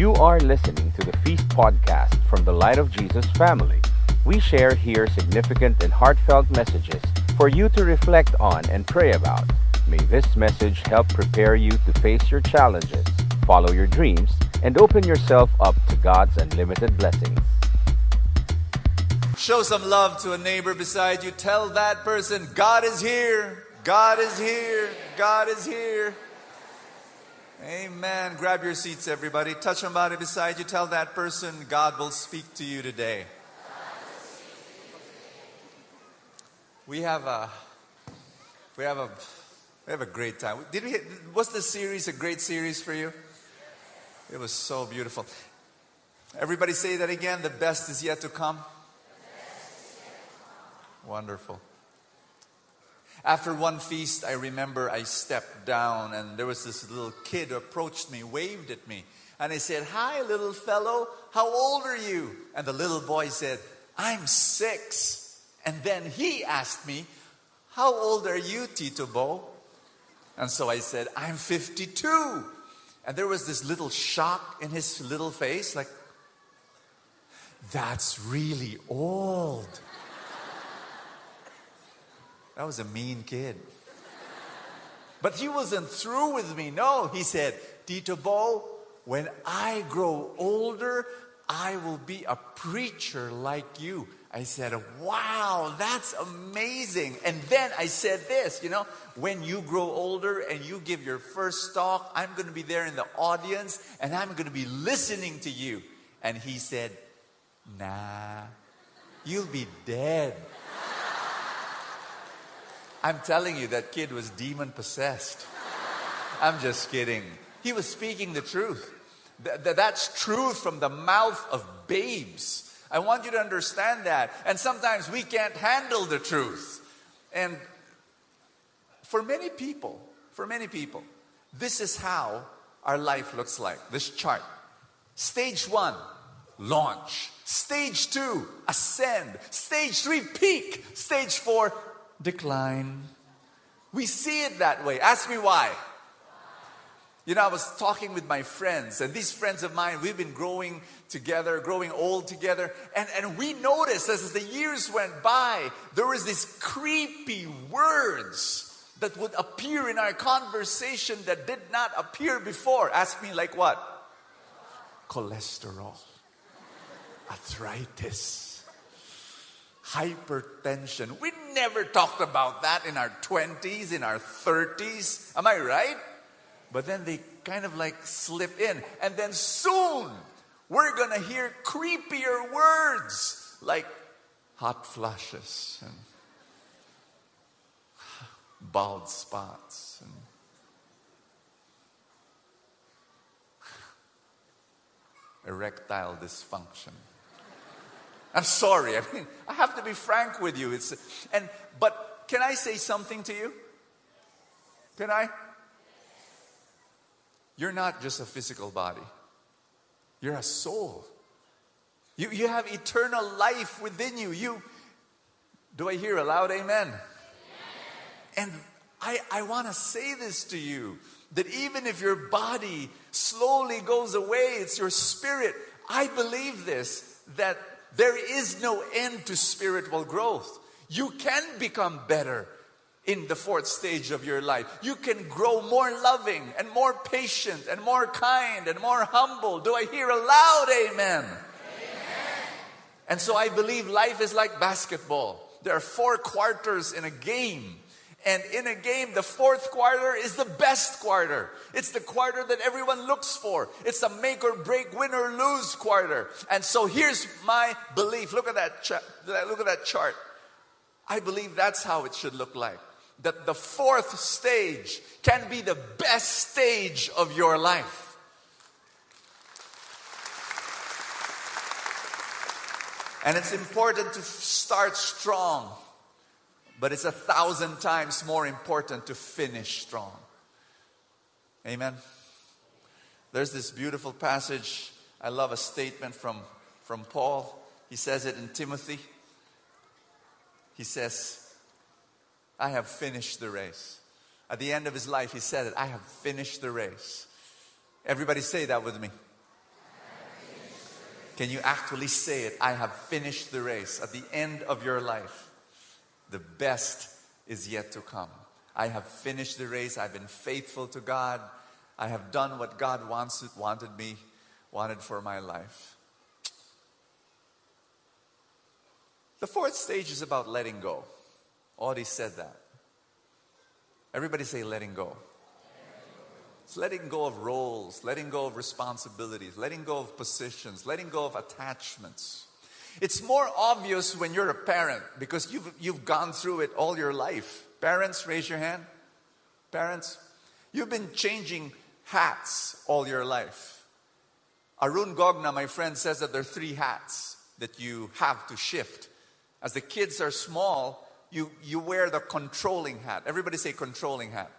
You are listening to the Feast Podcast from the Light of Jesus family. We share here significant and heartfelt messages for you to reflect on and pray about. May this message help prepare you to face your challenges, follow your dreams, and open yourself up to God's unlimited blessings. Show some love to a neighbor beside you. Tell that person, God is here. God is here. God is here. Amen. Grab your seats, everybody. Touch somebody beside you. Tell that person, God will speak to you today. We have a great time. Was the series a great series for you? It was so beautiful. Everybody say that again. The best is yet to come. Wonderful. After one feast, I remember I stepped down and there was this little kid who approached me, waved at me. And I said, "Hi, little fellow, how old are you?" And the little boy said, "I'm 6. And then he asked me, "How old are you, Tito Bo?" And so I said, "I'm 52. And there was this little shock in his little face, like, "That's really old." That was a mean kid. But he wasn't through with me. No, he said, "Tito Bo, when I grow older, I will be a preacher like you." I said, "Wow, that's amazing." And then I said this, "When you grow older and you give your first talk, I'm going to be there in the audience and I'm going to be listening to you." And he said, "Nah, you'll be dead." I'm telling you, that kid was demon-possessed. I'm just kidding. He was speaking the truth. That's truth from the mouth of babes. I want you to understand that. And sometimes we can't handle the truth. And for many people, this is how our life looks like. This chart. Stage 1, launch. Stage 2, ascend. Stage 3, peak. Stage 4, decline. We see it that way. Ask me why. I was talking with my friends, and these friends of mine, we've been growing together, growing old together, and we noticed as the years went by, there was these creepy words that would appear in our conversation that did not appear before. Ask me, like what? Cholesterol. Arthritis. Hypertension. We never talked about that in our 20s, in our 30s. Am I right? But then they kind of like slip in. And then soon, we're going to hear creepier words like hot flushes and bald spots and erectile dysfunction. I'm sorry. I have to be frank with you. But can I say something to you? Can I? You're not just a physical body. You're a soul. You have eternal life within you. Do I hear a loud amen? Amen. And I want to say this to you, that even if your body slowly goes away, it's your spirit. I believe this, that there is no end to spiritual growth. You can become better in the 4th stage of your life. You can grow more loving and more patient and more kind and more humble. Do I hear a loud amen? Amen. And so I believe life is like basketball. There are 4 quarters in a game. And in a game, the 4th quarter is the best quarter. It's the quarter that everyone looks for. It's a make or break, win or lose quarter. And so here's my belief. Look at that chart. I believe that's how it should look like. That the 4th stage can be the best stage of your life. And it's important to start strong. But it's 1,000 times more important to finish strong. Amen. There's this beautiful passage. I love a statement from Paul. He says it in Timothy. He says, "I have finished the race." At the end of his life, he said it. "I have finished the race." Everybody say that with me. Can you actually say it? I have finished the race. At the end of your life, the best is yet to come. I have finished the race. I've been faithful to God. I have done what God wanted for my life. The fourth stage is about letting go. Audie said that. Everybody say letting go. It's letting go of roles, letting go of responsibilities, letting go of positions, letting go of attachments. It's more obvious when you're a parent because you've gone through it all your life. Parents, raise your hand. Parents, you've been changing hats all your life. Arun Gogna, my friend, says that there are three hats that you have to shift. As the kids are small, you wear the controlling hat. Everybody say controlling hat.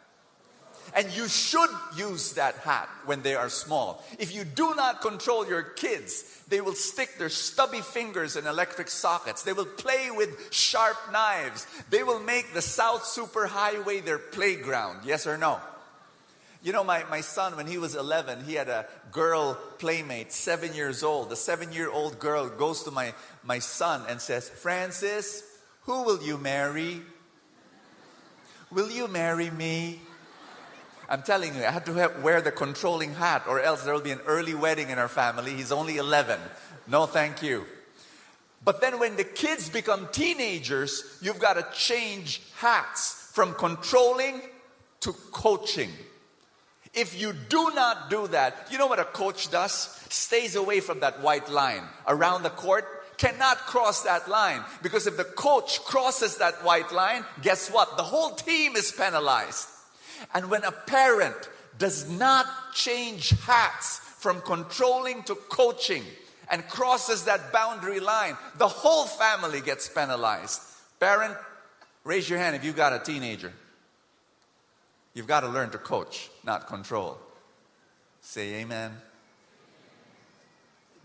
And you should use that hat when they are small. If you do not control your kids, they will stick their stubby fingers in electric sockets. They will play with sharp knives. They will make the South Superhighway their playground. Yes or no? You know, my son, when he was 11, he had a girl playmate, 7 years old. The 7-year-old girl goes to my son and says, Francis, who will you marry? Will you marry me? I'm telling you, I had to wear the controlling hat or else there will be an early wedding in our family. He's only 11. No, thank you. But then when the kids become teenagers, you've got to change hats from controlling to coaching. If you do not do that, you know what a coach does? Stays away from that white line around the court. Cannot cross that line. Because if the coach crosses that white line, guess what? The whole team is penalized. And when a parent does not change hats from controlling to coaching and crosses that boundary line, the whole family gets penalized. Parent, raise your hand if you've got a teenager. You've got to learn to coach, not control. Say amen.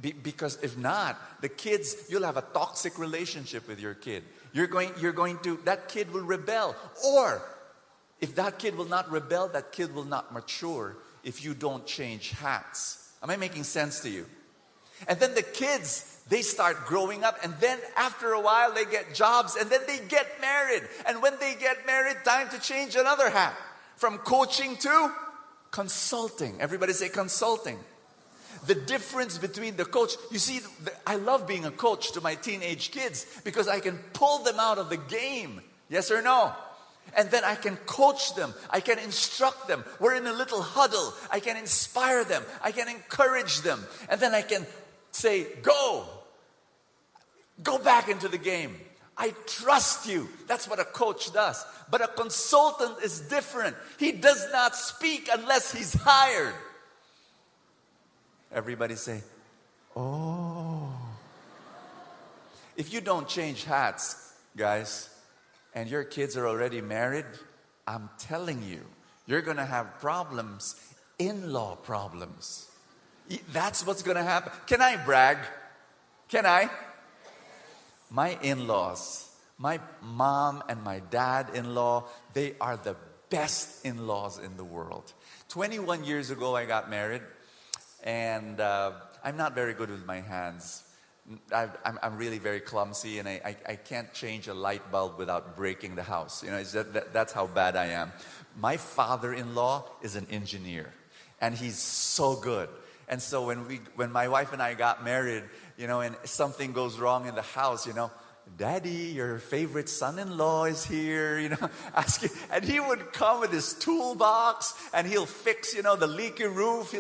Because if not, the kids, you'll have a toxic relationship with your kid. That kid will rebel. Or if that kid will not rebel, that kid will not mature if you don't change hats. Am I making sense to you? And then the kids, they start growing up, and then after a while they get jobs, and then they get married. And when they get married, time to change another hat. From coaching to consulting. Everybody say consulting. The difference between the coach, you see, I love being a coach to my teenage kids because I can pull them out of the game. Yes or no? And then I can coach them. I can instruct them. We're in a little huddle. I can inspire them. I can encourage them. And then I can say, go back into the game. I trust you. That's what a coach does. But a consultant is different. He does not speak unless he's hired. Everybody say, oh. If you don't change hats, guys, and your kids are already married, I'm telling you, you're going to have problems, in-law problems. That's what's going to happen. Can I brag? Can I? My in-laws, my mom and my dad-in-law, they are the best in-laws in the world. 21 years ago, I got married. And I'm not very good with my hands. I'm really very clumsy, and I can't change a light bulb without breaking the house. You know, that's how bad I am. My father-in-law is an engineer, and he's so good. And so when my wife and I got married, you know, and something goes wrong in the house, you know, Daddy, your favorite son-in-law is here, you know, asking, and he would come with his toolbox and he'll fix, you know, the leaky roof.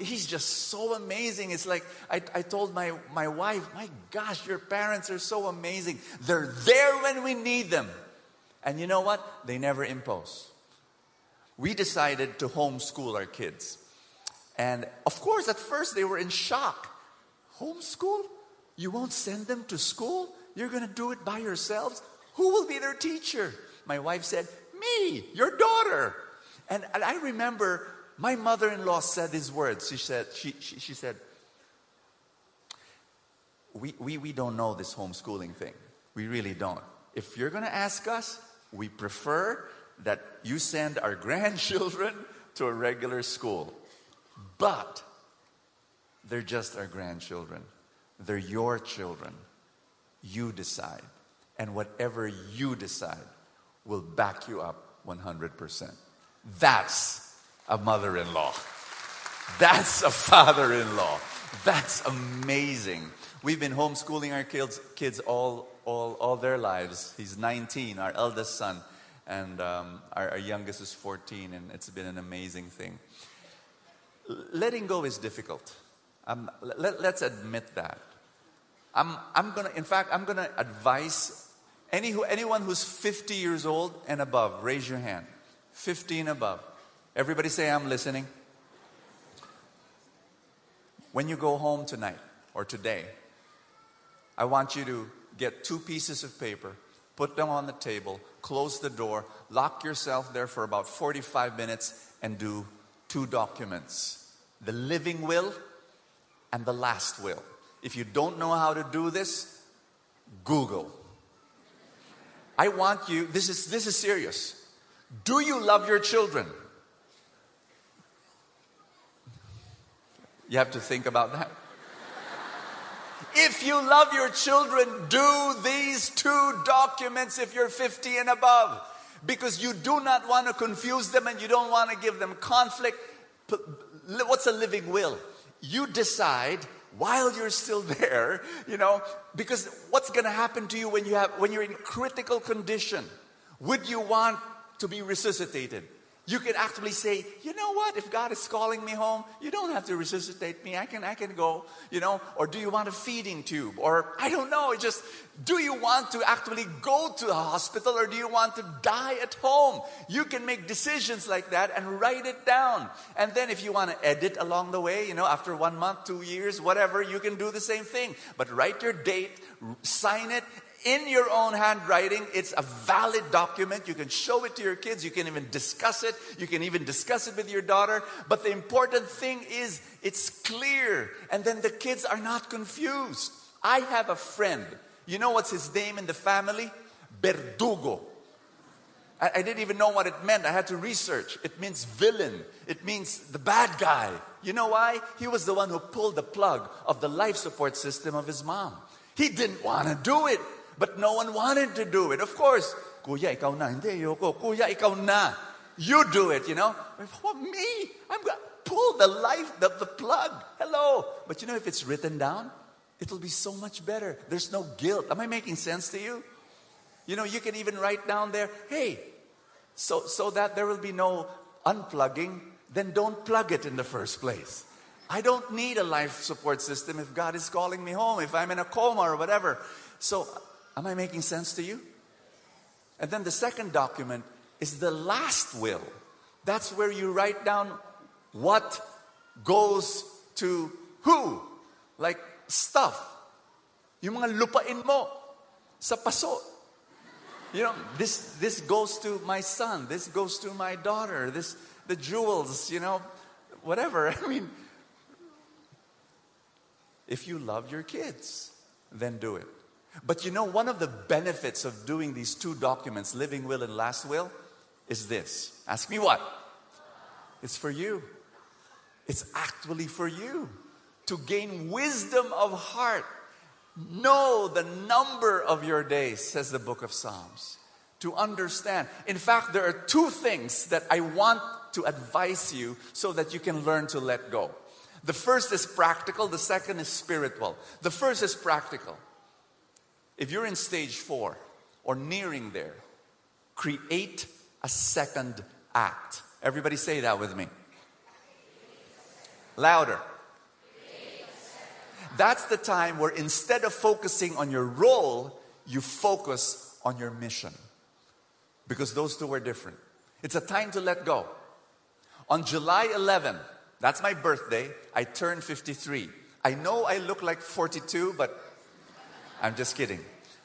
He's just so amazing. It's like I told my wife, my gosh, your parents are so amazing. They're there when we need them. And you know what? They never impose. We decided to homeschool our kids. And of course, at first they were in shock. Homeschool? You won't send them to school? You're going to do it by yourselves? Who will be their teacher? My wife said, me, your daughter. And I remember my mother-in-law said these words. She said, we don't know this homeschooling thing. We really don't. If you're going to ask us, we prefer that you send our grandchildren to a regular school. But they're just our grandchildren. They're your children. You decide. And whatever you decide will back you up 100%. That's a mother-in-law. That's a father-in-law. That's amazing. We've been homeschooling our kids all their lives. He's 19, our eldest son, and our youngest is 14, and it's been an amazing thing. Letting go is difficult. Let's admit that. I'm gonna advise anyone who's 50 years old and above, raise your hand. 50 and above. Everybody say, I'm listening. When you go home tonight or today, I want you to get 2 pieces of paper, put them on the table, close the door, lock yourself there for about 45 minutes, and do 2 documents. The living will and the last will. If you don't know how to do this, Google. I want you, this is serious. Do you love your children? You have to think about that. If you love your children, do these 2 documents if you're 50 and above. Because you do not want to confuse them and you don't want to give them conflict. What's a living will? You decide while you're still there, because what's going to happen to you when you're in critical condition? Would you want to be resuscitated? You can actually say, you know what? If God is calling me home, you don't have to resuscitate me. I can go, Or do you want a feeding tube? Or I don't know. It's just, do you want to actually go to the hospital or do you want to die at home? You can make decisions like that and write it down. And then if you want to edit along the way, after 1 month, 2 years, whatever, you can do the same thing. But write your date, sign it. In your own handwriting, it's a valid document. You can show it to your kids. You can even discuss it. You can even discuss it with your daughter. But the important thing is it's clear. And then the kids are not confused. I have a friend. You know what's his name in the family? Berdugo. I didn't even know what it meant. I had to research. It means villain. It means the bad guy. You know why? He was the one who pulled the plug of the life support system of his mom. He didn't want to do it. But no one wanted to do it. Of course, Kuya, ikaw na. Hindi, ayoko. Kuya, ikaw na. You do it, Well, me? I'm going to pull the plug. Hello. But if it's written down, it'll be so much better. There's no guilt. Am I making sense to you? You can even write down there, hey, so that there will be no unplugging, then don't plug it in the first place. I don't need a life support system if God is calling me home, if I'm in a coma or whatever. So, am I making sense to you? And then the second document is the last will. That's where you write down what goes to who. Like stuff. Yung mga lupain mo sa paso. This goes to my son. This goes to my daughter. The jewels, whatever. I mean, if you love your kids, then do it. But one of the benefits of doing these 2 documents, living will and last will, is this. Ask me what? It's for you. It's actually for you to gain wisdom of heart. Know the number of your days, says the book of Psalms, to understand. In fact, there are 2 things that I want to advise you so that you can learn to let go. The first is practical. The second is spiritual. The first is practical. If you're in stage 4 or nearing there, create a second act. Everybody say that with me. Louder. That's the time where instead of focusing on your role, you focus on your mission. Because those 2 are different. It's a time to let go. On July 11, that's my birthday, I turned 53. I know I look like 42, but I'm just kidding.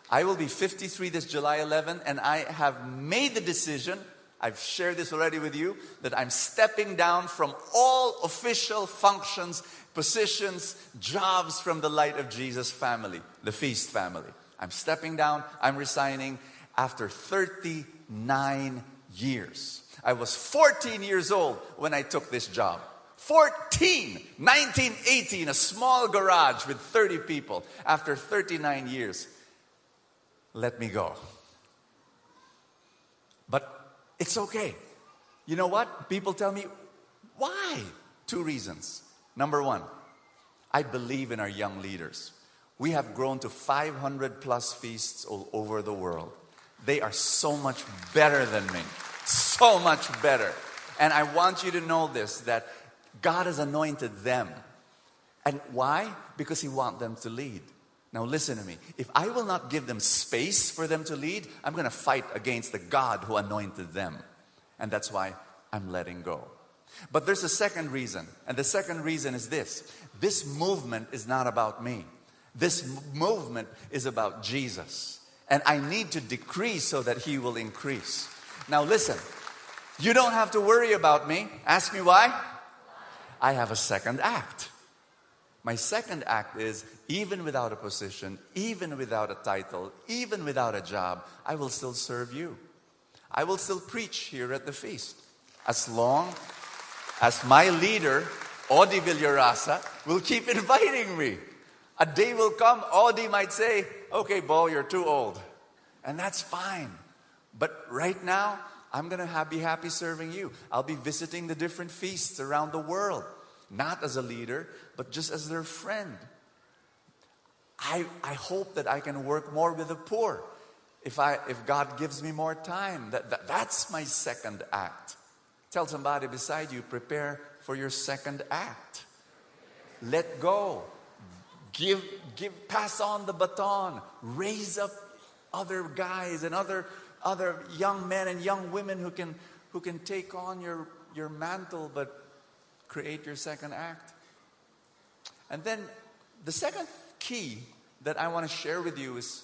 I will be 53 this July 11, and I have made the decision, I've shared this already with you, that I'm stepping down from all official functions, positions, jobs from the Light of Jesus family, the Feast family. I'm stepping down, I'm resigning after 39 years. I was 14 years old when I took this job. 1980, in a small garage with 30 people. After 39 years, let me go. But it's okay. You know what? People tell me, why? 2 reasons. Number one, I believe in our young leaders. We have grown to 500 plus feasts all over the world. They are so much better than me. So much better. And I want you to know this, that God has anointed them. And why? Because He wants them to lead. Now listen to me. If I will not give them space for them to lead, I'm going to fight against the God who anointed them. And that's why I'm letting go. But there's a second reason. And the second reason is this. This movement is not about me. This movement is about Jesus. And I need to decrease so that He will increase. Now listen. You don't have to worry about me. Ask me why? I have a second act. My second act is, even without a position, even without a title, even without a job, I will still serve you. I will still preach here at the feast. As long as my leader, Audie Villarasa, will keep inviting me. A day will come, Audie might say, okay, Bo, you're too old. And that's fine. But right now, I'm going to be happy serving you. I'll be visiting the different feasts around the world. Not as a leader, but just as their friend. I hope that I can work more with the poor. If God gives me more time. That's my second act. Tell somebody beside you, prepare for your second act. Let go. Give, pass on the baton. Raise up other guys and other young men and young women who can take on your mantle, but create your second act. And then the second key that I want to share with you is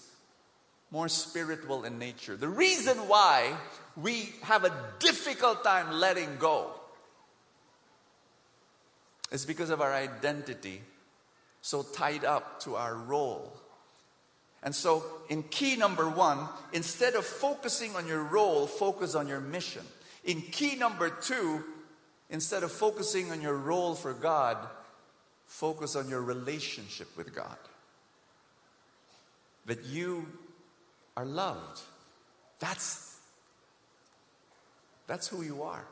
more spiritual in nature. The reason why we have a difficult time letting go is because of our identity so tied up to our role. And so in key number 1, instead of focusing on your role, focus on your mission. In key number 2, instead of focusing on your role for God, focus on your relationship with God. That you are loved. That's who you are.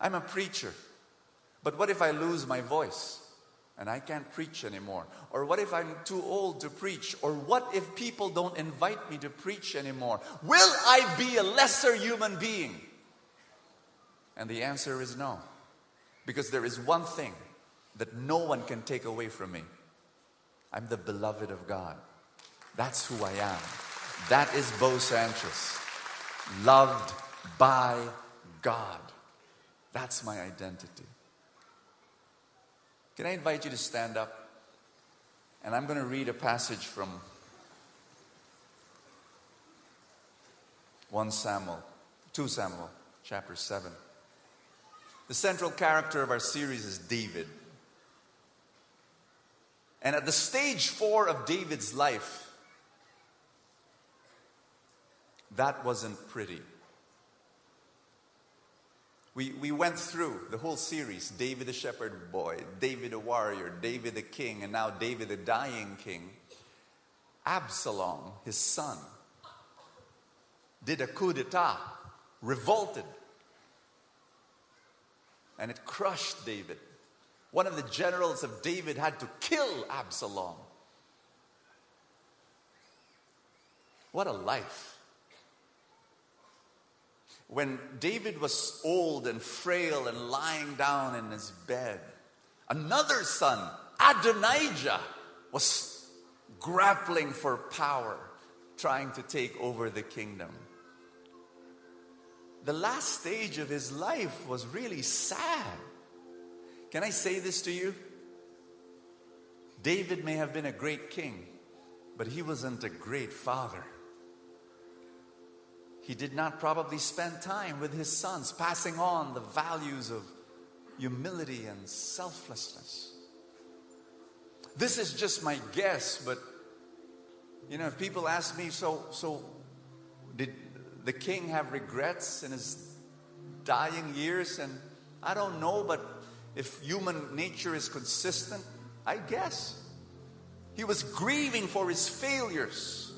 I'm a preacher. But what if I lose my voice? And I can't preach anymore. Or what if I'm too old to preach? Or what if people don't invite me to preach anymore? Will I be a lesser human being? And the answer is no. Because there is one thing that no one can take away from me. I'm the beloved of God. That's who I am. That is Bo Sanchez. Loved by God. That's my identity. Can I invite you to stand up? And I'm going to read a passage from 2 Samuel, chapter 7. The central character of our series is David. And at the stage 4 of David's life, that wasn't pretty. We went through the whole series, David the shepherd boy, David the warrior, David the king, and now David the dying king. Absalom, his son, did a coup d'etat, revolted, and it crushed David. One of the generals of David had to kill Absalom. What a life. When David was old and frail and lying down in his bed, another son, Adonijah, was grappling for power, trying to take over the kingdom. The last stage of his life was really sad. Can I say this to you? David may have been a great king, but he wasn't a great father. He did not probably spend time with his sons, passing on the values of humility and selflessness. This is just my guess, but you know, if people ask me, so did the king have regrets in his dying years? And I don't know, but if human nature is consistent, I guess. He was grieving for his failures.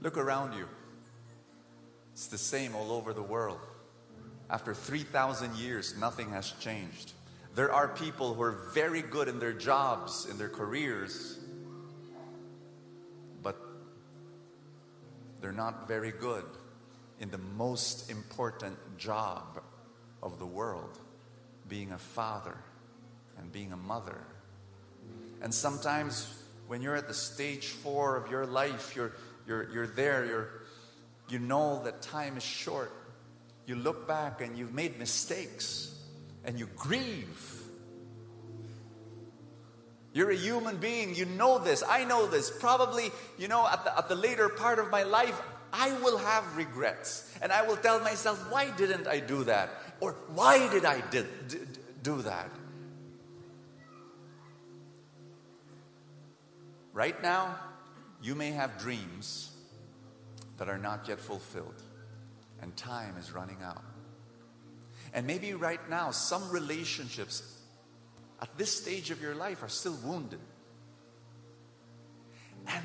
Look around you. It's the same all over the world. After 3,000 years, nothing has changed. There are people who are very good in their jobs, in their careers, but they're not very good in the most important job of the world, being a father and being a mother. And sometimes when you're at the stage 4 of your life, you know that time is short. You look back and you've made mistakes and you grieve. You're a human being. You know this. I know this. Probably, at the later part of my life, I will have regrets. And I will tell myself, why didn't I do that? Or why did I do that? Right now, you may have dreams that are not yet fulfilled. And time is running out. And maybe right now, some relationships at this stage of your life are still wounded. And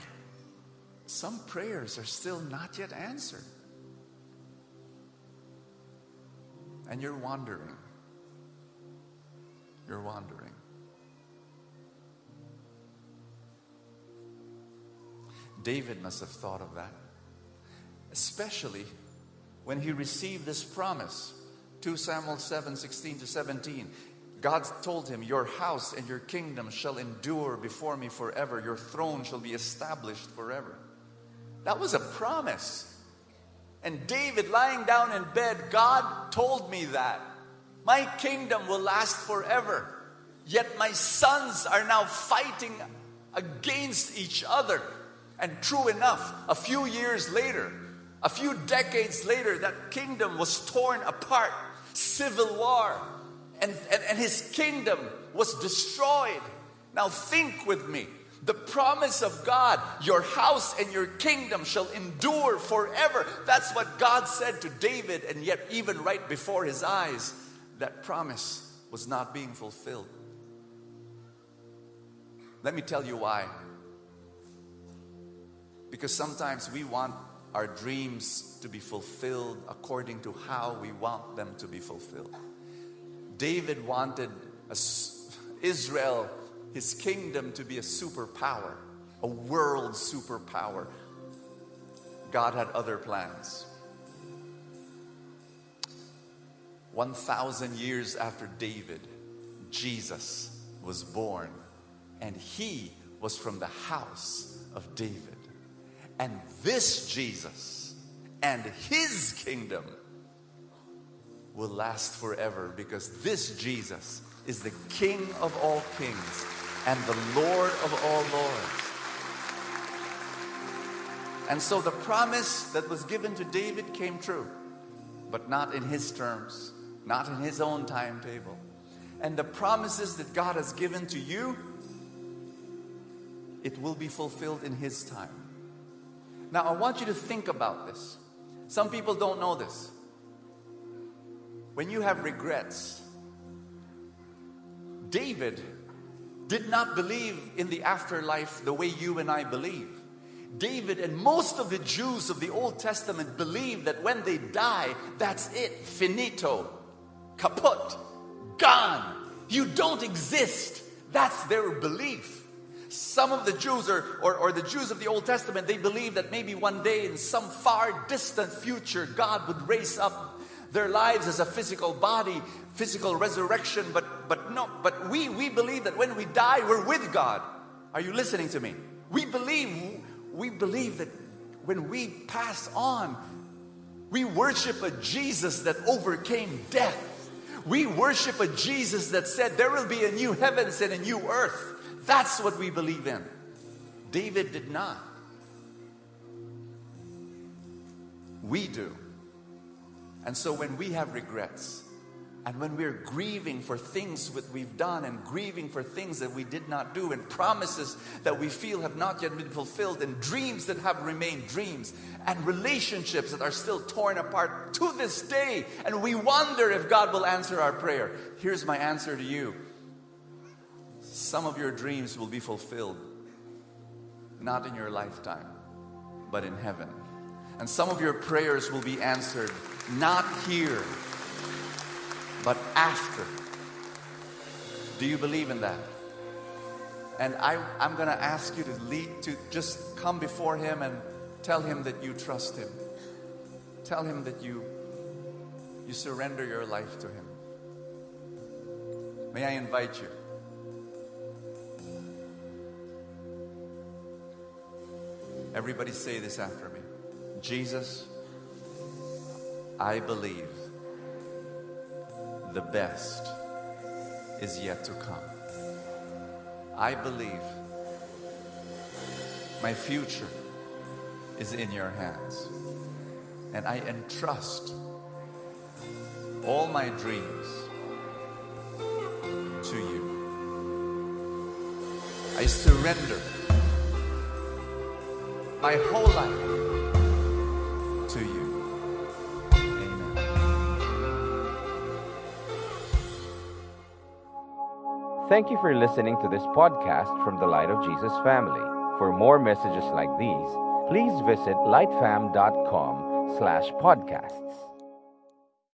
some prayers are still not yet answered. And you're wandering. You're wandering. David must have thought of that. Especially when he received this promise, 2 Samuel 7, 16 to 17, God told him, your house and your kingdom shall endure before me forever. Your throne shall be established forever. That was a promise. And David, lying down in bed, God told me that. My kingdom will last forever. Yet my sons are now fighting against each other. And true enough, a few years later, a few decades later, that kingdom was torn apart. Civil war. And his kingdom was destroyed. Now think with me. The promise of God, your house and your kingdom shall endure forever. That's what God said to David. And yet even right before his eyes, that promise was not being fulfilled. Let me tell you why. Because sometimes we want our dreams to be fulfilled according to how we want them to be fulfilled. David wanted Israel, his kingdom, to be a superpower, a world superpower. God had other plans. 1,000 years after David, Jesus was born, and he was from the house of David. And this Jesus and his kingdom will last forever, because this Jesus is the King of all kings and the Lord of all lords. And so the promise that was given to David came true, but not in his terms, not in his own timetable. And the promises that God has given to you, it will be fulfilled in his time. Now, I want you to think about this. Some people don't know this. When you have regrets, David did not believe in the afterlife the way you and I believe. David and most of the Jews of the Old Testament believe that when they die, that's it. Finito. Kaput. Gone. You don't exist. That's their belief. Some of the Jews or the Jews of the Old Testament, they believe that maybe one day in some far distant future, God would raise up their lives as a physical body, physical resurrection. But we believe that when we die, we're with God. Are you listening to me? We believe that when we pass on, we worship a Jesus that overcame death. We worship a Jesus that said there will be a new heavens and a new earth. That's what we believe in. David did not. We do. And so when we have regrets, And when we're grieving for things that we've done and grieving for things that we did not do and promises that we feel have not yet been fulfilled and dreams that have remained dreams and relationships that are still torn apart to this day, and we wonder if God will answer our prayer. Here's my answer to you. Some of your dreams will be fulfilled, not in your lifetime, but in heaven. And some of your prayers will be answered, not here, but after. Do you believe in that? And I'm going to ask you to just come before Him and tell Him that you trust Him. Tell Him that you surrender your life to Him. May I invite you? Everybody say this after me. Jesus, I believe the best is yet to come. I believe my future is in your hands. And I entrust all my dreams to you. I surrender my whole life to you. Amen. Thank you for listening to this podcast from the Light of Jesus family. For more messages like these, please visit lightfam.com/podcasts.